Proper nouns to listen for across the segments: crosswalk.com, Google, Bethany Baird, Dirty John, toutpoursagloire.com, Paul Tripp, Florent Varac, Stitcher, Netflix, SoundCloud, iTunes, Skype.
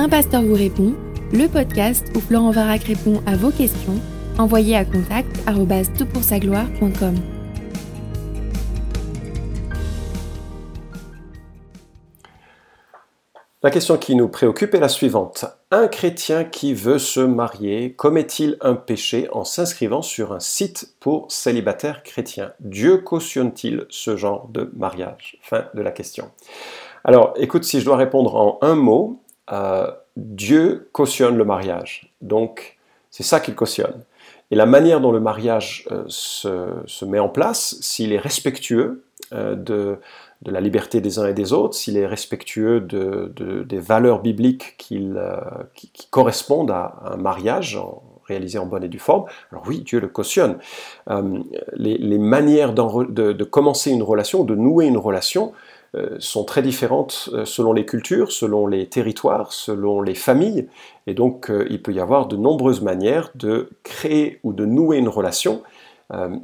Un pasteur vous répond, le podcast où Florent Varac répond à vos questions, envoyez à contact@toutpoursagloire.com. La question qui nous préoccupe est la suivante. Un chrétien qui veut se marier commet-il un péché en s'inscrivant sur un site pour célibataires chrétiens ? Dieu cautionne-t-il ce genre de mariage ? Fin de la question. Alors, écoute, si je dois répondre en un mot, Dieu cautionne le mariage. Donc, c'est ça qu'il cautionne. Et la manière dont le mariage se met en place, s'il est respectueux de la liberté des uns et des autres, s'il est respectueux des valeurs bibliques qui correspondent à un mariage réalisé en bonne et due forme, alors oui, Dieu le cautionne. Les manières de commencer une relation, de nouer une relation, sont très différentes selon les cultures, selon les territoires, selon les familles, et donc il peut y avoir de nombreuses manières de créer ou de nouer une relation.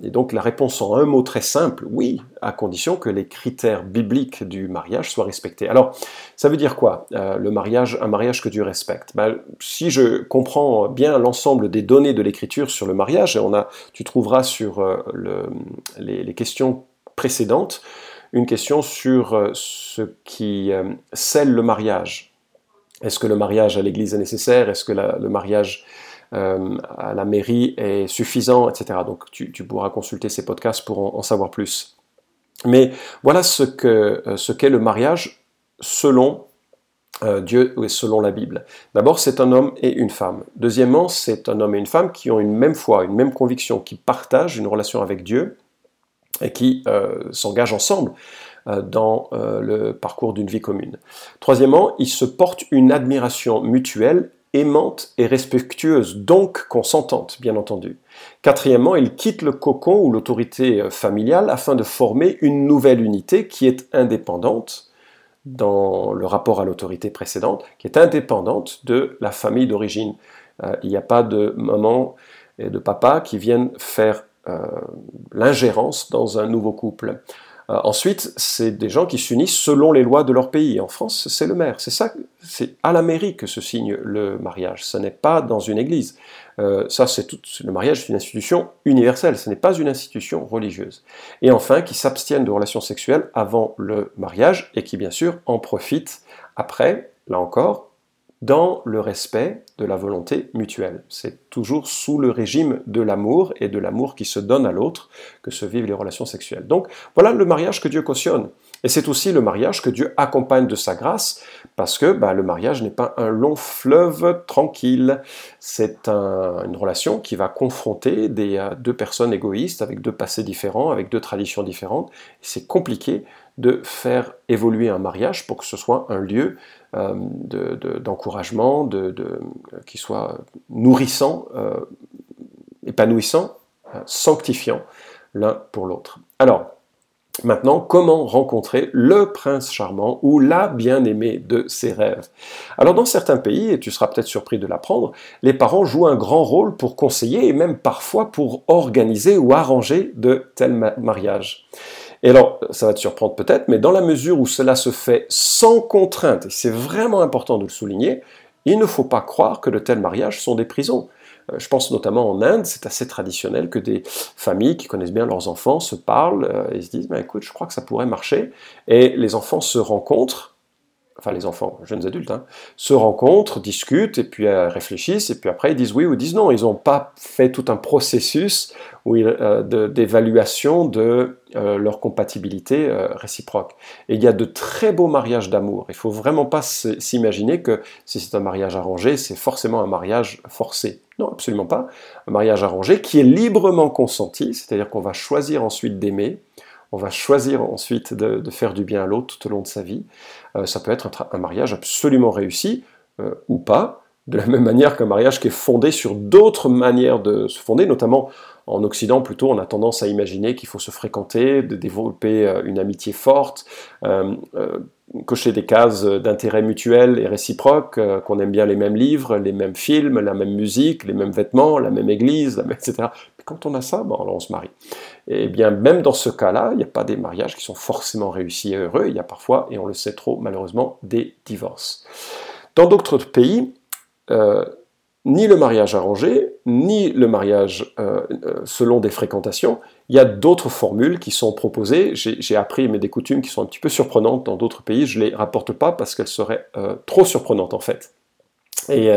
Et donc la réponse en un mot très simple, oui, à condition que les critères bibliques du mariage soient respectés. Alors, ça veut dire quoi, un mariage que Dieu respecte ? Si je comprends bien l'ensemble des données de l'Écriture sur le mariage, et tu trouveras sur les questions précédentes une question sur ce qui scelle le mariage. Est-ce que le mariage à l'Église est nécessaire ? Est-ce que le mariage à la mairie est suffisant, etc. Donc tu pourras consulter ces podcasts pour en savoir plus. Mais voilà ce qu'est le mariage selon Dieu et selon la Bible. D'abord, c'est un homme et une femme. Deuxièmement, c'est un homme et une femme qui ont une même foi, une même conviction, qui partagent une relation avec Dieu et qui s'engagent ensemble dans le parcours d'une vie commune. Troisièmement, ils se portent une admiration mutuelle, aimante et respectueuse, donc consentante, bien entendu. Quatrièmement, il quitte le cocon ou l'autorité familiale afin de former une nouvelle unité qui est indépendante, dans le rapport à l'autorité précédente, qui est indépendante de la famille d'origine. Il n'y a pas de maman et de papa qui viennent faire l'ingérence dans un nouveau couple. Ensuite, c'est des gens qui s'unissent selon les lois de leur pays. En France, c'est le maire. C'est à la mairie que se signe le mariage. Ce n'est pas dans une église. Le mariage est une institution universelle. Ce n'est pas une institution religieuse. Et enfin, qui s'abstiennent de relations sexuelles avant le mariage et qui, bien sûr, en profitent après, là encore, dans le respect de la volonté mutuelle. C'est toujours sous le régime de l'amour et de l'amour qui se donne à l'autre que se vivent les relations sexuelles. Donc voilà le mariage que Dieu cautionne. Et c'est aussi le mariage que Dieu accompagne de sa grâce, parce que le mariage n'est pas un long fleuve tranquille. C'est une relation qui va confronter deux personnes égoïstes, avec deux passés différents, avec deux traditions différentes. C'est compliqué de faire évoluer un mariage pour que ce soit un lieu d'encouragement, qui soit nourrissant, épanouissant, sanctifiant l'un pour l'autre. Alors, maintenant, comment rencontrer le prince charmant ou la bien-aimée de ses rêves ? Alors dans certains pays, et tu seras peut-être surpris de l'apprendre, les parents jouent un grand rôle pour conseiller et même parfois pour organiser ou arranger de tels mariages. Et alors, ça va te surprendre peut-être, mais dans la mesure où cela se fait sans contrainte, et c'est vraiment important de le souligner, il ne faut pas croire que de tels mariages sont des prisons. Je pense notamment en Inde, c'est assez traditionnel que des familles qui connaissent bien leurs enfants se parlent et se disent « écoute, je crois que ça pourrait marcher ». Et les enfants se rencontrent, enfin les enfants, jeunes adultes, se rencontrent, discutent, et puis réfléchissent, et puis après ils disent oui ou disent non. Ils n'ont pas fait tout un processus d'évaluation de leur compatibilité réciproque. Et il y a de très beaux mariages d'amour. Il ne faut vraiment pas s'imaginer que si c'est un mariage arrangé, c'est forcément un mariage forcé. Non, absolument pas. Un mariage arrangé qui est librement consenti, c'est-à-dire qu'on va choisir ensuite d'aimer, on va choisir ensuite de faire du bien à l'autre tout au long de sa vie. Ça peut être un mariage absolument réussi ou pas, de la même manière qu'un mariage qui est fondé sur d'autres manières de se fonder, notamment en Occident, plutôt, on a tendance à imaginer qu'il faut se fréquenter, de développer une amitié forte, cocher des cases d'intérêt mutuel et réciproque, qu'on aime bien les mêmes livres, les mêmes films, la même musique, les mêmes vêtements, la même église, etc. Mais quand on a ça, alors on se marie. Et bien, même dans ce cas-là, il n'y a pas des mariages qui sont forcément réussis et heureux, il y a parfois, et on le sait trop malheureusement, des divorces. Dans d'autres pays, ni le mariage arrangé, ni le mariage selon des fréquentations, il y a d'autres formules qui sont proposées. J'ai appris des coutumes qui sont un petit peu surprenantes dans d'autres pays. Je ne les rapporte pas parce qu'elles seraient trop surprenantes en fait. Et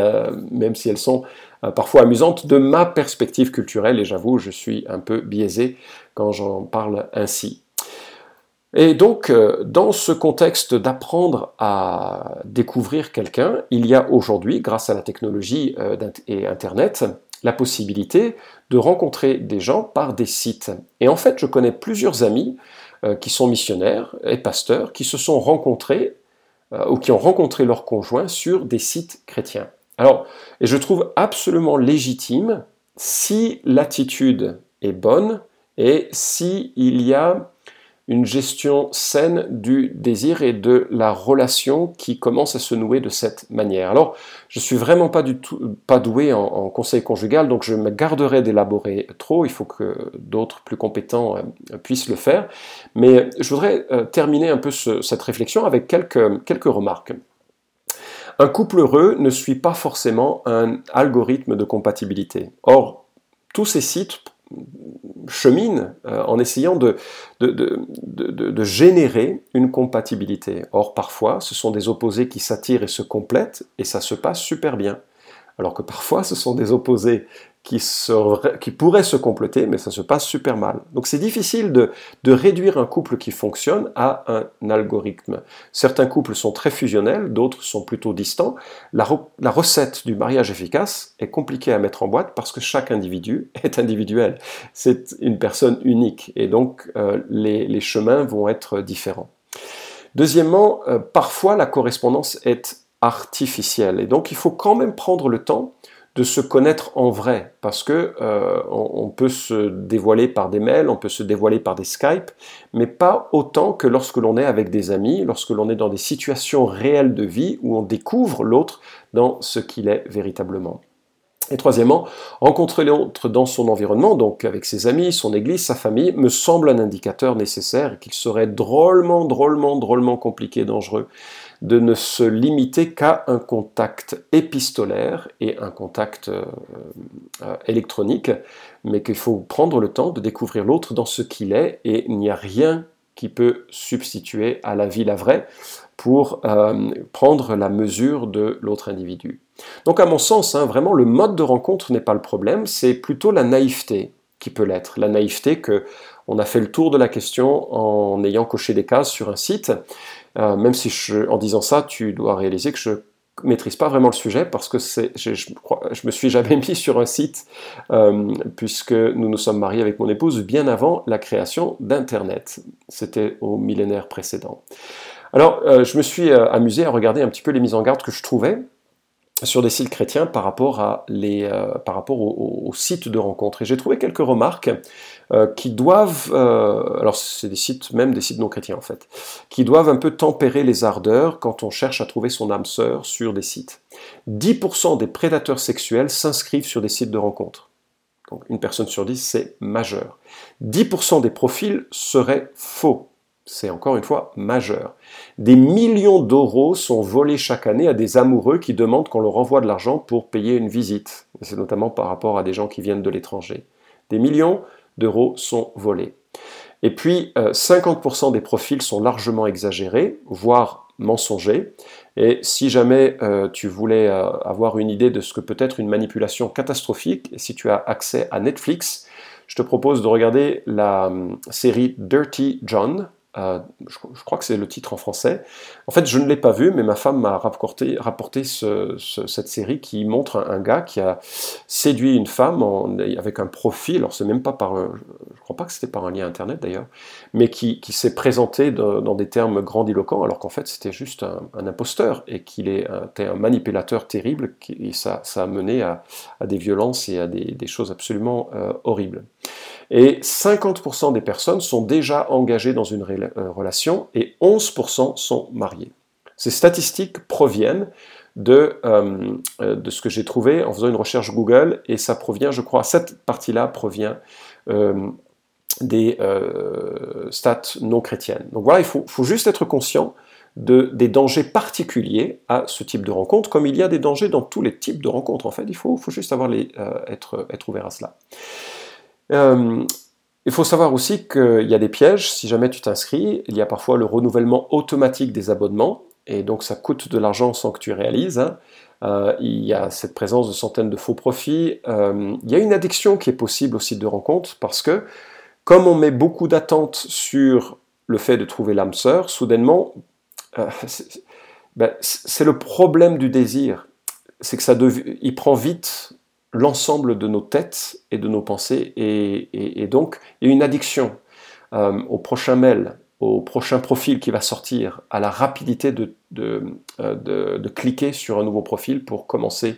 même si elles sont parfois amusantes de ma perspective culturelle, et j'avoue, je suis un peu biaisé quand j'en parle ainsi. Et donc, dans ce contexte d'apprendre à découvrir quelqu'un, il y a aujourd'hui, grâce à la technologie et Internet, la possibilité de rencontrer des gens par des sites. Et en fait, je connais plusieurs amis qui sont missionnaires et pasteurs, qui se sont rencontrés ou qui ont rencontré leurs conjoints sur des sites chrétiens. Alors, et je trouve absolument légitime si l'attitude est bonne et si il y a une gestion saine du désir et de la relation qui commence à se nouer de cette manière. Alors, je ne suis vraiment pas doué en conseil conjugal, donc je me garderai d'élaborer trop, il faut que d'autres plus compétents puissent le faire. Mais je voudrais terminer un peu cette réflexion avec quelques remarques. Un couple heureux ne suit pas forcément un algorithme de compatibilité. Or, tous ces sites chemine en essayant de générer une compatibilité. Or, parfois, ce sont des opposés qui s'attirent et se complètent, et ça se passe super bien. Alors que parfois, ce sont des opposés qui pourraient se compléter, mais ça se passe super mal. Donc c'est difficile de réduire un couple qui fonctionne à un algorithme. Certains couples sont très fusionnels, d'autres sont plutôt distants. La recette du mariage efficace est compliquée à mettre en boîte parce que chaque individu est individuel. C'est une personne unique et donc les chemins vont être différents. Deuxièmement, parfois la correspondance est artificielle et donc il faut quand même prendre le temps de se connaître en vrai, parce que on peut se dévoiler par des mails, on peut se dévoiler par des Skype, mais pas autant que lorsque l'on est avec des amis, lorsque l'on est dans des situations réelles de vie où on découvre l'autre dans ce qu'il est véritablement. Et troisièmement, rencontrer l'autre dans son environnement, donc avec ses amis, son église, sa famille, me semble un indicateur nécessaire et qu'il serait drôlement compliqué et dangereux de ne se limiter qu'à un contact épistolaire et un contact électronique, mais qu'il faut prendre le temps de découvrir l'autre dans ce qu'il est et il n'y a rien qui peut substituer à la vie la vraie pour prendre la mesure de l'autre individu. Donc à mon sens, vraiment, le mode de rencontre n'est pas le problème, c'est plutôt la naïveté qui peut l'être. La naïveté que on a fait le tour de la question en ayant coché des cases sur un site, même si en disant ça, tu dois réaliser que je maîtrise pas vraiment le sujet parce que je me suis jamais mis sur un site puisque nous nous sommes mariés avec mon épouse bien avant la création d'Internet. C'était au millénaire précédent. Alors, je me suis amusé à regarder un petit peu les mises en garde que je trouvais sur des sites chrétiens par rapport aux sites de rencontres. Et j'ai trouvé quelques remarques qui doivent, alors c'est des sites, même des sites non chrétiens en fait, qui doivent un peu tempérer les ardeurs quand on cherche à trouver son âme sœur sur des sites. 10% des prédateurs sexuels s'inscrivent sur des sites de rencontres. Donc une personne sur 10, c'est majeur. 10% des profils seraient faux. C'est encore une fois majeur. Des millions d'euros sont volés chaque année à des amoureux qui demandent qu'on leur envoie de l'argent pour payer une visite. C'est notamment par rapport à des gens qui viennent de l'étranger. Des millions d'euros sont volés. Et puis, 50% des profils sont largement exagérés, voire mensongers. Et si jamais tu voulais avoir une idée de ce que peut être une manipulation catastrophique, si tu as accès à Netflix, je te propose de regarder la série Dirty John. Je crois que c'est le titre en français. En fait, je ne l'ai pas vu, mais ma femme m'a rapporté cette série qui montre un gars qui a séduit une femme avec un profil, alors c'est même pas je crois pas que c'était par un lien internet d'ailleurs, mais qui s'est présenté dans des termes grandiloquents, alors qu'en fait c'était juste un imposteur et qu'il était un manipulateur terrible, et ça a mené à des violences et à des choses absolument horribles. Et 50% des personnes sont déjà engagées dans une relation et 11% sont mariées. Ces statistiques proviennent de ce que j'ai trouvé en faisant une recherche Google et ça provient, je crois, cette partie-là provient des stats non chrétiennes. Donc voilà, il faut juste être conscient des dangers particuliers à ce type de rencontre, comme il y a des dangers dans tous les types de rencontres. En fait, il faut juste savoir être ouvert à cela. Il faut savoir aussi qu'il y a des pièges. Si jamais tu t'inscris, il y a parfois le renouvellement automatique des abonnements, et donc ça coûte de l'argent sans que tu réalises, hein. Il y a cette présence de centaines de faux profits. Il y a une addiction qui est possible au site de rencontre, parce que comme on met beaucoup d'attentes sur le fait de trouver l'âme sœur, soudainement, c'est le problème du désir. C'est que il prend vite l'ensemble de nos têtes et de nos pensées, et donc il y a une addiction au prochain mail, au prochain profil qui va sortir, à la rapidité de cliquer sur un nouveau profil pour commencer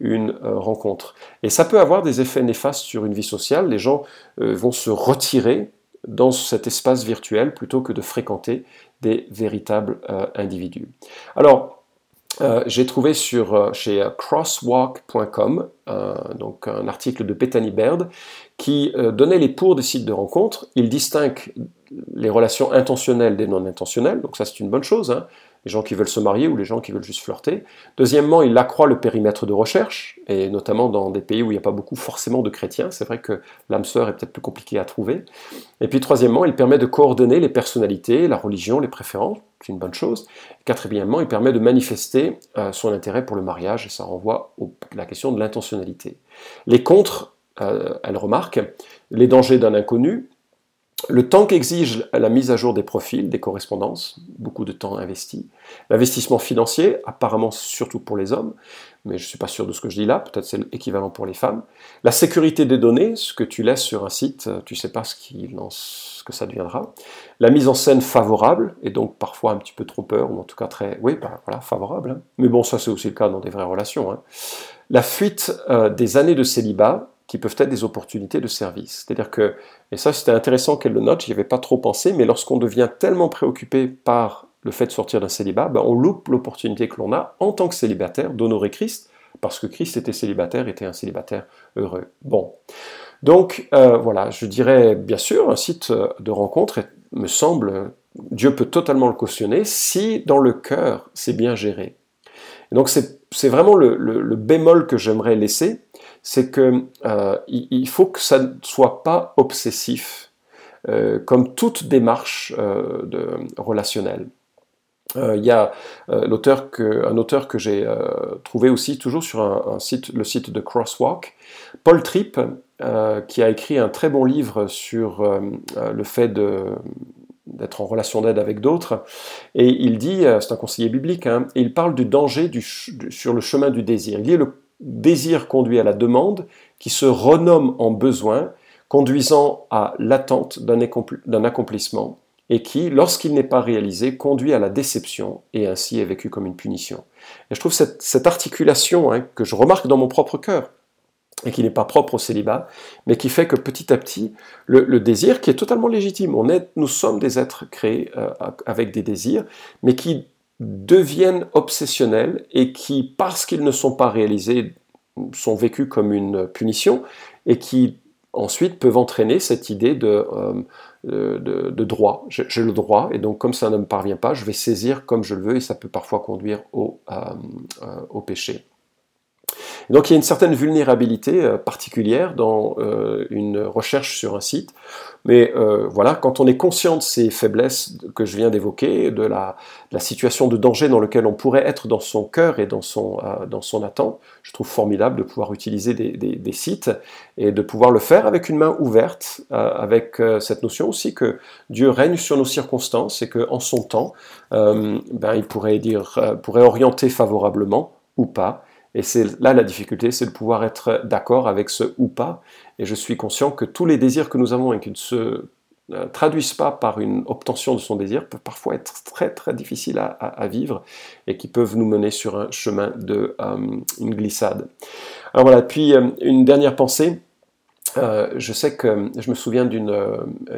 une rencontre. Et ça peut avoir des effets néfastes sur une vie sociale. Les gens vont se retirer dans cet espace virtuel plutôt que de fréquenter des véritables individus. Alors, j'ai trouvé chez crosswalk.com donc un article de Bethany Baird qui donnait les pour des sites de rencontres. Il distingue les relations intentionnelles des non intentionnelles, donc ça c'est une bonne chose, hein, les gens qui veulent se marier ou les gens qui veulent juste flirter. Deuxièmement, il accroît le périmètre de recherche, et notamment dans des pays où il n'y a pas beaucoup forcément de chrétiens, c'est vrai que l'âme sœur est peut-être plus compliquée à trouver. Et puis troisièmement, il permet de coordonner les personnalités, la religion, les préférences, c'est une bonne chose. Quatrièmement, il permet de manifester son intérêt pour le mariage, et ça renvoie à la question de l'intentionnalité. Les contres, elle remarque, les dangers d'un inconnu, le temps qu'exige la mise à jour des profils, des correspondances, beaucoup de temps investi, l'investissement financier, apparemment surtout pour les hommes, mais je ne suis pas sûr de ce que je dis là, peut-être c'est l'équivalent pour les femmes, la sécurité des données, ce que tu laisses sur un site, tu ne sais pas ce que ça deviendra, la mise en scène favorable, et donc parfois un petit peu trompeur, ou en tout cas favorable, hein. Mais bon, ça c'est aussi le cas dans des vraies relations, hein. La fuite des années de célibat, qui peuvent être des opportunités de service. C'est-à-dire que, et ça c'était intéressant qu'elle le note, j'y avais pas trop pensé, mais lorsqu'on devient tellement préoccupé par le fait de sortir d'un célibat, on loupe l'opportunité que l'on a, en tant que célibataire, d'honorer Christ, parce que Christ était un célibataire heureux. Bon. Donc, je dirais, bien sûr, un site de rencontre, me semble, Dieu peut totalement le cautionner, si dans le cœur, c'est bien géré. Et donc c'est vraiment le bémol que j'aimerais laisser, c'est que il faut que ça ne soit pas obsessif, comme toute démarche relationnelle. Il y a un auteur que j'ai trouvé aussi, toujours sur le site de Crosswalk, Paul Tripp, qui a écrit un très bon livre sur le fait d'être en relation d'aide avec d'autres, et il dit, c'est un conseiller biblique, hein, et il parle du danger sur le chemin du désir. Il dit le désir conduit à la demande, qui se renomme en besoin, conduisant à l'attente d'un accomplissement, et qui, lorsqu'il n'est pas réalisé, conduit à la déception, et ainsi est vécu comme une punition. Et je trouve cette articulation, hein, que je remarque dans mon propre cœur, et qui n'est pas propre au célibat, mais qui fait que petit à petit, le désir, qui est totalement légitime, nous sommes des êtres créés avec des désirs, mais qui deviennent obsessionnels et qui, parce qu'ils ne sont pas réalisés, sont vécus comme une punition, et qui ensuite peuvent entraîner cette idée de droit. J'ai le droit, et donc comme ça ne me parvient pas, je vais saisir comme je le veux, et ça peut parfois conduire au péché. Donc il y a une certaine vulnérabilité particulière dans une recherche sur un site, mais quand on est conscient de ces faiblesses que je viens d'évoquer, de la situation de danger dans laquelle on pourrait être dans son cœur et dans son attente, je trouve formidable de pouvoir utiliser des sites et de pouvoir le faire avec une main ouverte, avec cette notion aussi que Dieu règne sur nos circonstances et qu'en son temps, il pourrait orienter favorablement ou pas. Et c'est là la difficulté, c'est de pouvoir être d'accord avec ce ou pas. Et je suis conscient que tous les désirs que nous avons et qui ne se traduisent pas par une obtention de son désir peuvent parfois être très très difficiles à vivre et qui peuvent nous mener sur un chemin une glissade. Alors voilà, puis une dernière pensée. Je sais que je me souviens d'une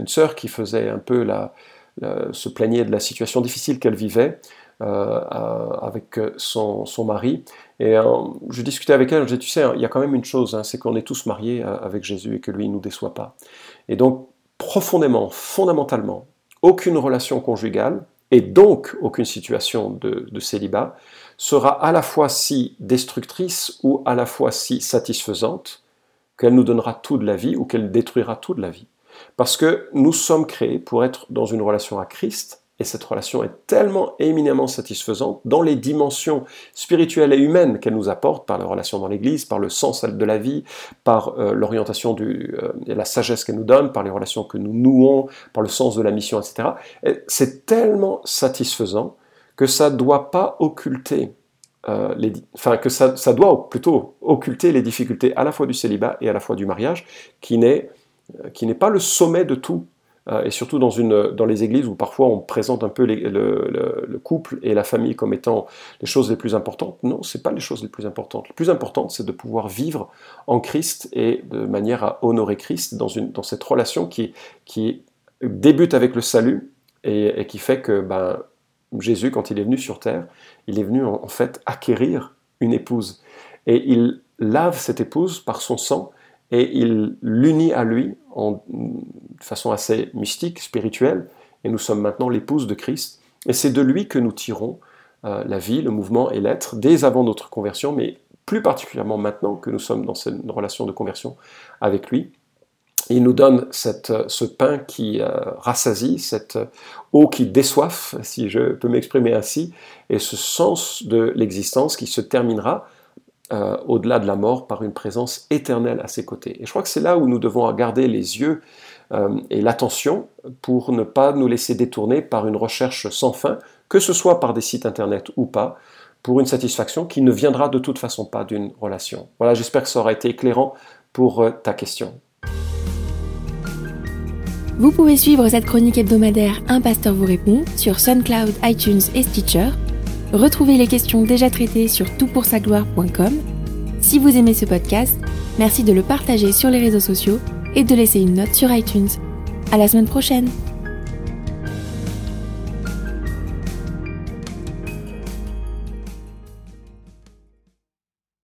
sœur qui faisait un peu se plaignait de la situation difficile qu'elle vivait. Avec son mari, et je discutais avec elle, je disais, tu sais, il y a quand même une chose, hein, c'est qu'on est tous mariés avec Jésus et que lui, il ne nous déçoit pas. Et donc, fondamentalement, aucune relation conjugale et donc aucune situation de célibat, sera à la fois si destructrice ou à la fois si satisfaisante qu'elle nous donnera tout de la vie ou qu'elle détruira tout de la vie. Parce que nous sommes créés pour être dans une relation à Christ, et cette relation est tellement éminemment satisfaisante dans les dimensions spirituelles et humaines qu'elle nous apporte, par la relation dans l'Église, par le sens de la vie, par l'orientation et la sagesse qu'elle nous donne, par les relations que nous nouons, par le sens de la mission, etc. Et c'est tellement satisfaisant que ça doit pas occulter, ça doit plutôt occulter les difficultés à la fois du célibat et à la fois du mariage, qui n'est pas le sommet de tout. Et surtout dans les églises où parfois on présente un peu le couple et la famille comme étant les choses les plus importantes. Non, ce n'est pas les choses les plus importantes. Le plus important, c'est de pouvoir vivre en Christ et de manière à honorer Christ dans cette relation qui débute avec le salut et qui fait que Jésus, quand il est venu sur terre, il est venu en fait acquérir une épouse. Et il lave cette épouse par son sang et il l'unit à lui de façon assez mystique, spirituelle, et nous sommes maintenant l'épouse de Christ, et c'est de lui que nous tirons la vie, le mouvement et l'être, dès avant notre conversion, mais plus particulièrement maintenant que nous sommes dans cette relation de conversion avec lui. Il nous donne ce pain qui rassasie, cette eau qui déçoive, si je peux m'exprimer ainsi, et ce sens de l'existence qui se terminera au-delà de la mort, par une présence éternelle à ses côtés. Et je crois que c'est là où nous devons garder les yeux et l'attention pour ne pas nous laisser détourner par une recherche sans fin, que ce soit par des sites internet ou pas, pour une satisfaction qui ne viendra de toute façon pas d'une relation. Voilà, j'espère que ça aura été éclairant pour ta question. Vous pouvez suivre cette chronique hebdomadaire « Un pasteur vous répond » sur SoundCloud, iTunes et Stitcher. Retrouvez les questions déjà traitées sur toutpoursagloire.com. Si vous aimez ce podcast, merci de le partager sur les réseaux sociaux et de laisser une note sur iTunes. À la semaine prochaine!